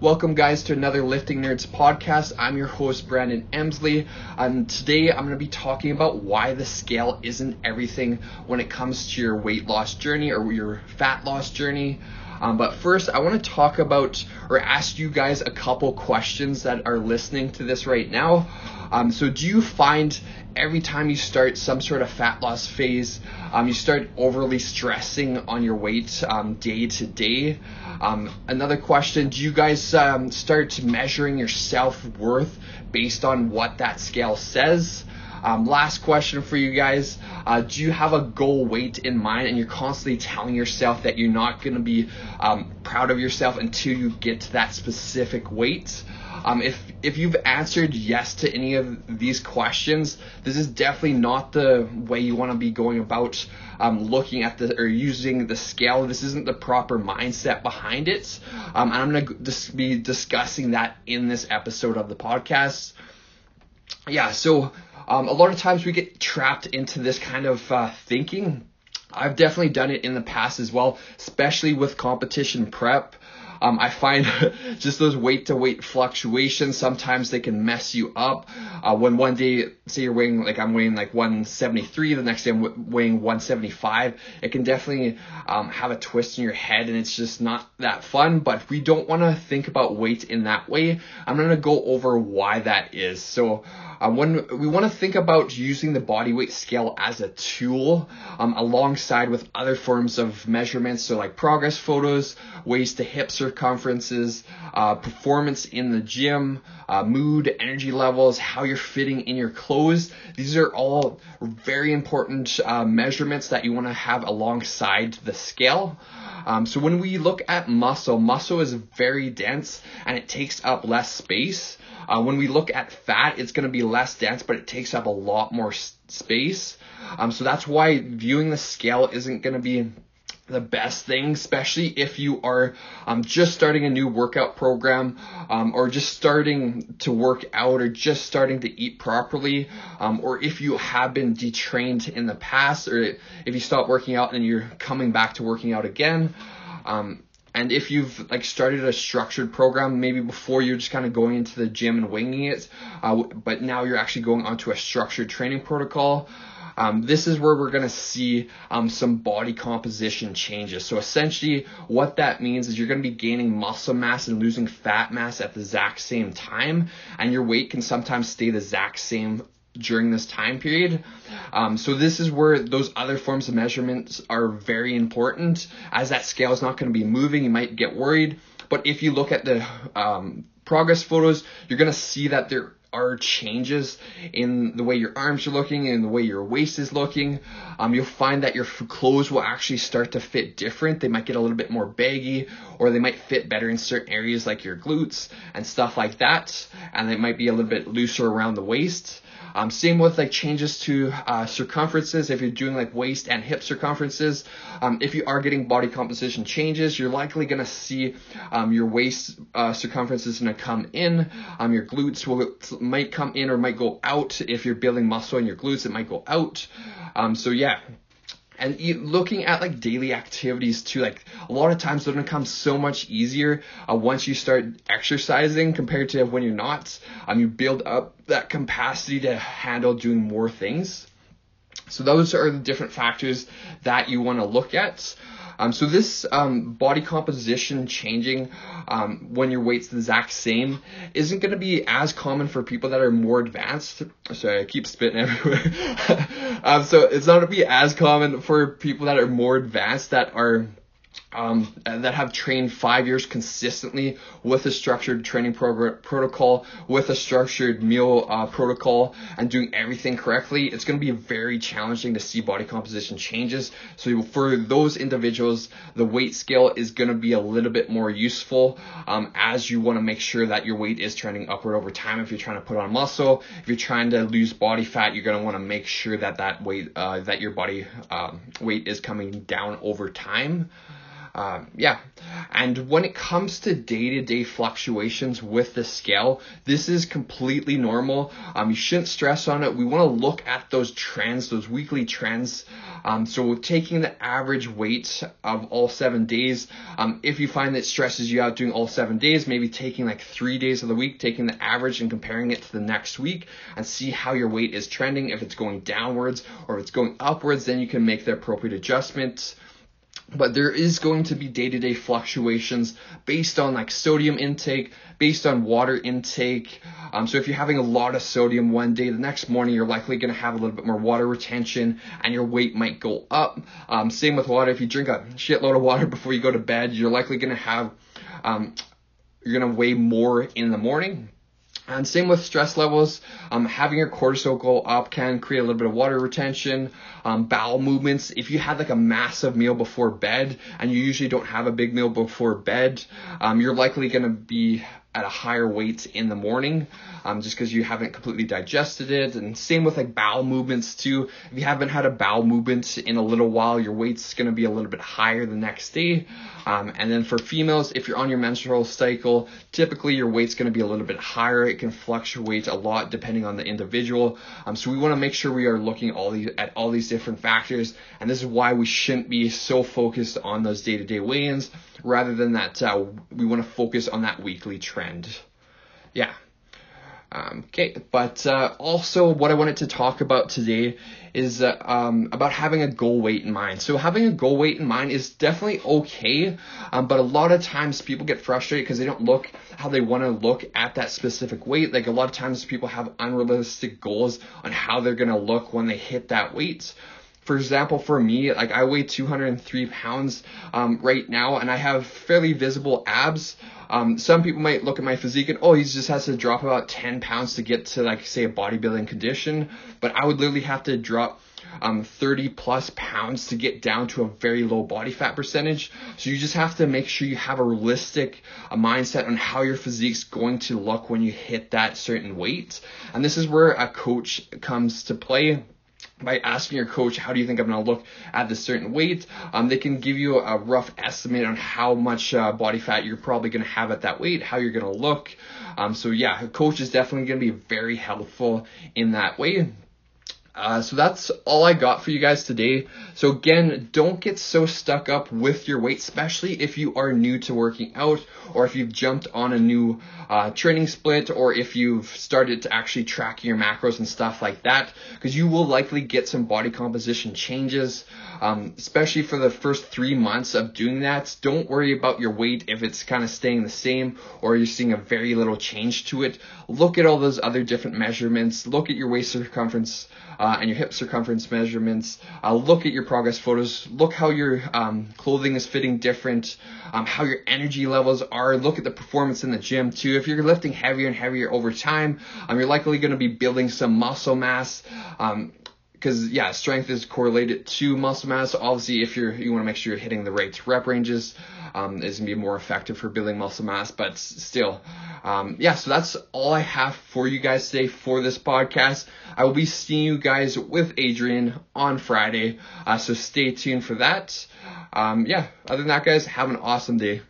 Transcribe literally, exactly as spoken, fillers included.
Welcome guys to another Lifting Nerds podcast. I'm your host Brandon Emsley, and today I'm going to be talking about why the scale isn't everything when it comes to your weight loss journey or your fat loss journey. Um, but first I want to talk about or ask you guys a couple questions that are listening to this right now. Um, so do you find every time you start some sort of fat loss phase, um, you start overly stressing on your weight um, day to day? Um, another question, do you guys um, start measuring your self-worth based on what that scale says? Um, last question for you guys, uh, do you have a goal weight in mind and you're constantly telling yourself that you're not going to be um, proud of yourself until you get to that specific weight? Um, if if you've answered yes to any of these questions, this is definitely not the way you want to be going about um, looking at the or using the scale. This isn't the proper mindset behind it. Um, and I'm going to just be discussing that in this episode of the podcast. Yeah, so um, a lot of times we get trapped into this kind of uh, thinking. I've definitely done it in the past as well, especially with competition prep. Um, I find just those weight-to-weight fluctuations, sometimes they can mess you up. Uh, when one day, say you're weighing, like I'm weighing like one seventy-three, the next day I'm weighing one seventy-five, it can definitely um, have a twist in your head, and it's just not that fun. But we don't want to think about weight in that way. I'm going to go over why that is. So um, when we want to think about using the body weight scale as a tool um, alongside with other forms of measurements, so like progress photos, waist to hip circumferences, circumferences, uh, performance in the gym, uh, mood, energy levels, how you're fitting in your clothes. These are all very important uh, measurements that you want to have alongside the scale. Um, so when we look at muscle, muscle is very dense and it takes up less space. Uh, when we look at fat, it's going to be less dense, but it takes up a lot more s- space. Um, so that's why viewing the scale isn't going to be the best thing, especially if you are um, just starting a new workout program um, or just starting to work out or just starting to eat properly, um, or if you have been detrained in the past, or if you stop working out and you're coming back to working out again. Um, And if you've like started a structured program, maybe before you're just kind of going into the gym and winging it, uh, but now you're actually going onto a structured training protocol. Um, this is where we're going to see um, some body composition changes. So essentially what that means is you're going to be gaining muscle mass and losing fat mass at the exact same time. And your weight can sometimes stay the exact same during this time period. Um, so this is where those other forms of measurements are very important, as that scale is not going to be moving. You might get worried. But if you look at the um, progress photos, you're going to see that there are changes in the way your arms are looking and the way your waist is looking. Um, you'll find that your clothes will actually start to fit different. They might get a little bit more baggy, or they might fit better in certain areas like your glutes and stuff like that. And they might be a little bit looser around the waist. Um, same with like changes to uh, circumferences. If you're doing like waist and hip circumferences, um, if you are getting body composition changes, you're likely going to see um, your waist uh, circumference is going to come in. Um, your glutes will might come in or might go out. If you're building muscle in your glutes, it might go out. Um, so yeah. And looking at like daily activities too, like a lot of times they're going to come so much easier uh, once you start exercising compared to when you're not. Um, you build up that capacity to handle doing more things. So those are the different factors that you want to look at. Um, so this um, body composition changing um, when your weight's the exact same isn't going to be as common for people that are more advanced. Sorry, I keep spitting everywhere. um, so it's not going to be as common for people that are more advanced, that are um, that have trained five years consistently with a structured training program protocol, with a structured meal uh, protocol, and doing everything correctly. It's going to be very challenging to see body composition changes. So for those individuals, the weight scale is going to be a little bit more useful, um, as you want to make sure that your weight is trending upward over time. If you're trying to put on muscle, if you're trying to lose body fat, you're going to want to make sure that that weight, uh, that your body um, weight is coming down over time. Um, yeah. And when it comes to day-to-day fluctuations with the scale, this is completely normal. Um, you shouldn't stress on it. We want to look at those trends, those weekly trends. Um, so we're taking the average weight of all seven days. Um, if you find that stresses you out doing all seven days, maybe taking like three days of the week, taking the average and comparing it to the next week and see how your weight is trending. If it's going downwards or if it's going upwards, then you can make the appropriate adjustments. But there is going to be day-to-day fluctuations based on like sodium intake, based on water intake. Um, so if you're having a lot of sodium one day, the next morning you're likely going to have a little bit more water retention and your weight might go up. Um, same with water. If you drink a shitload of water before you go to bed, you're likely going to have, um, you're going to weigh more in the morning. And same with stress levels, um, having your cortisol go up can create a little bit of water retention, um, bowel movements. If you had like a massive meal before bed and you usually don't have a big meal before bed, um, you're likely going to be at a higher weight in the morning, um, just because you haven't completely digested it. And same with like bowel movements too. If you haven't had a bowel movement in a little while, your weight's going to be a little bit higher the next day. Um, and then for females, if you're on your menstrual cycle, typically your weight's going to be a little bit higher. It can fluctuate a lot depending on the individual. Um, so we want to make sure we are looking all these, at all these different factors. And this is why we shouldn't be so focused on those day-to-day weigh-ins rather than that. Uh, we want to focus on that weekly trend. Yeah. Um, okay. But uh, also what I wanted to talk about today is uh, um, about having a goal weight in mind. So having a goal weight in mind is definitely okay, um, but a lot of times people get frustrated because they don't look how they want to look at that specific weight. Like a lot of times people have unrealistic goals on how they're going to look when they hit that weight. For example, for me, like I weigh two hundred three pounds um, right now, and I have fairly visible abs. Um, some people might look at my physique and, oh, he just has to drop about ten pounds to get to, like, say, a bodybuilding condition. But I would literally have to drop um, thirty plus pounds to get down to a very low body fat percentage. So you just have to make sure you have a realistic a mindset on how your physique's going to look when you hit that certain weight. And this is where a coach comes to play. By asking your coach, how do you think I'm going to look at this certain weight? Um, they can give you a rough estimate on how much uh, body fat you're probably going to have at that weight, how you're going to look. Um, so yeah, a coach is definitely going to be very helpful in that way. Uh, so that's all I got for you guys today. So again, don't get so stuck up with your weight, especially if you are new to working out or if you've jumped on a new uh, training split or if you've started to actually track your macros and stuff like that, because you will likely get some body composition changes, um, especially for the first three months of doing that. Don't worry about your weight if it's kind of staying the same or you're seeing a very little change to it. Look at all those other different measurements. Look at your waist circumference uh, Uh, and your hip circumference measurements, uh, look at your progress photos, look how your um, clothing is fitting different, um, how your energy levels are, look at the performance in the gym too. If you're lifting heavier and heavier over time, um, you're likely going to be building some muscle mass, um, because yeah, strength is correlated to muscle mass. Obviously, if you're, you want to make sure you're hitting the right rep ranges, um, is going to be more effective for building muscle mass, but still, um, yeah, so that's all I have for you guys today for this podcast. I will be seeing you guys with Adrian on Friday. Uh, so stay tuned for that. Um, yeah, other than that, guys, have an awesome day.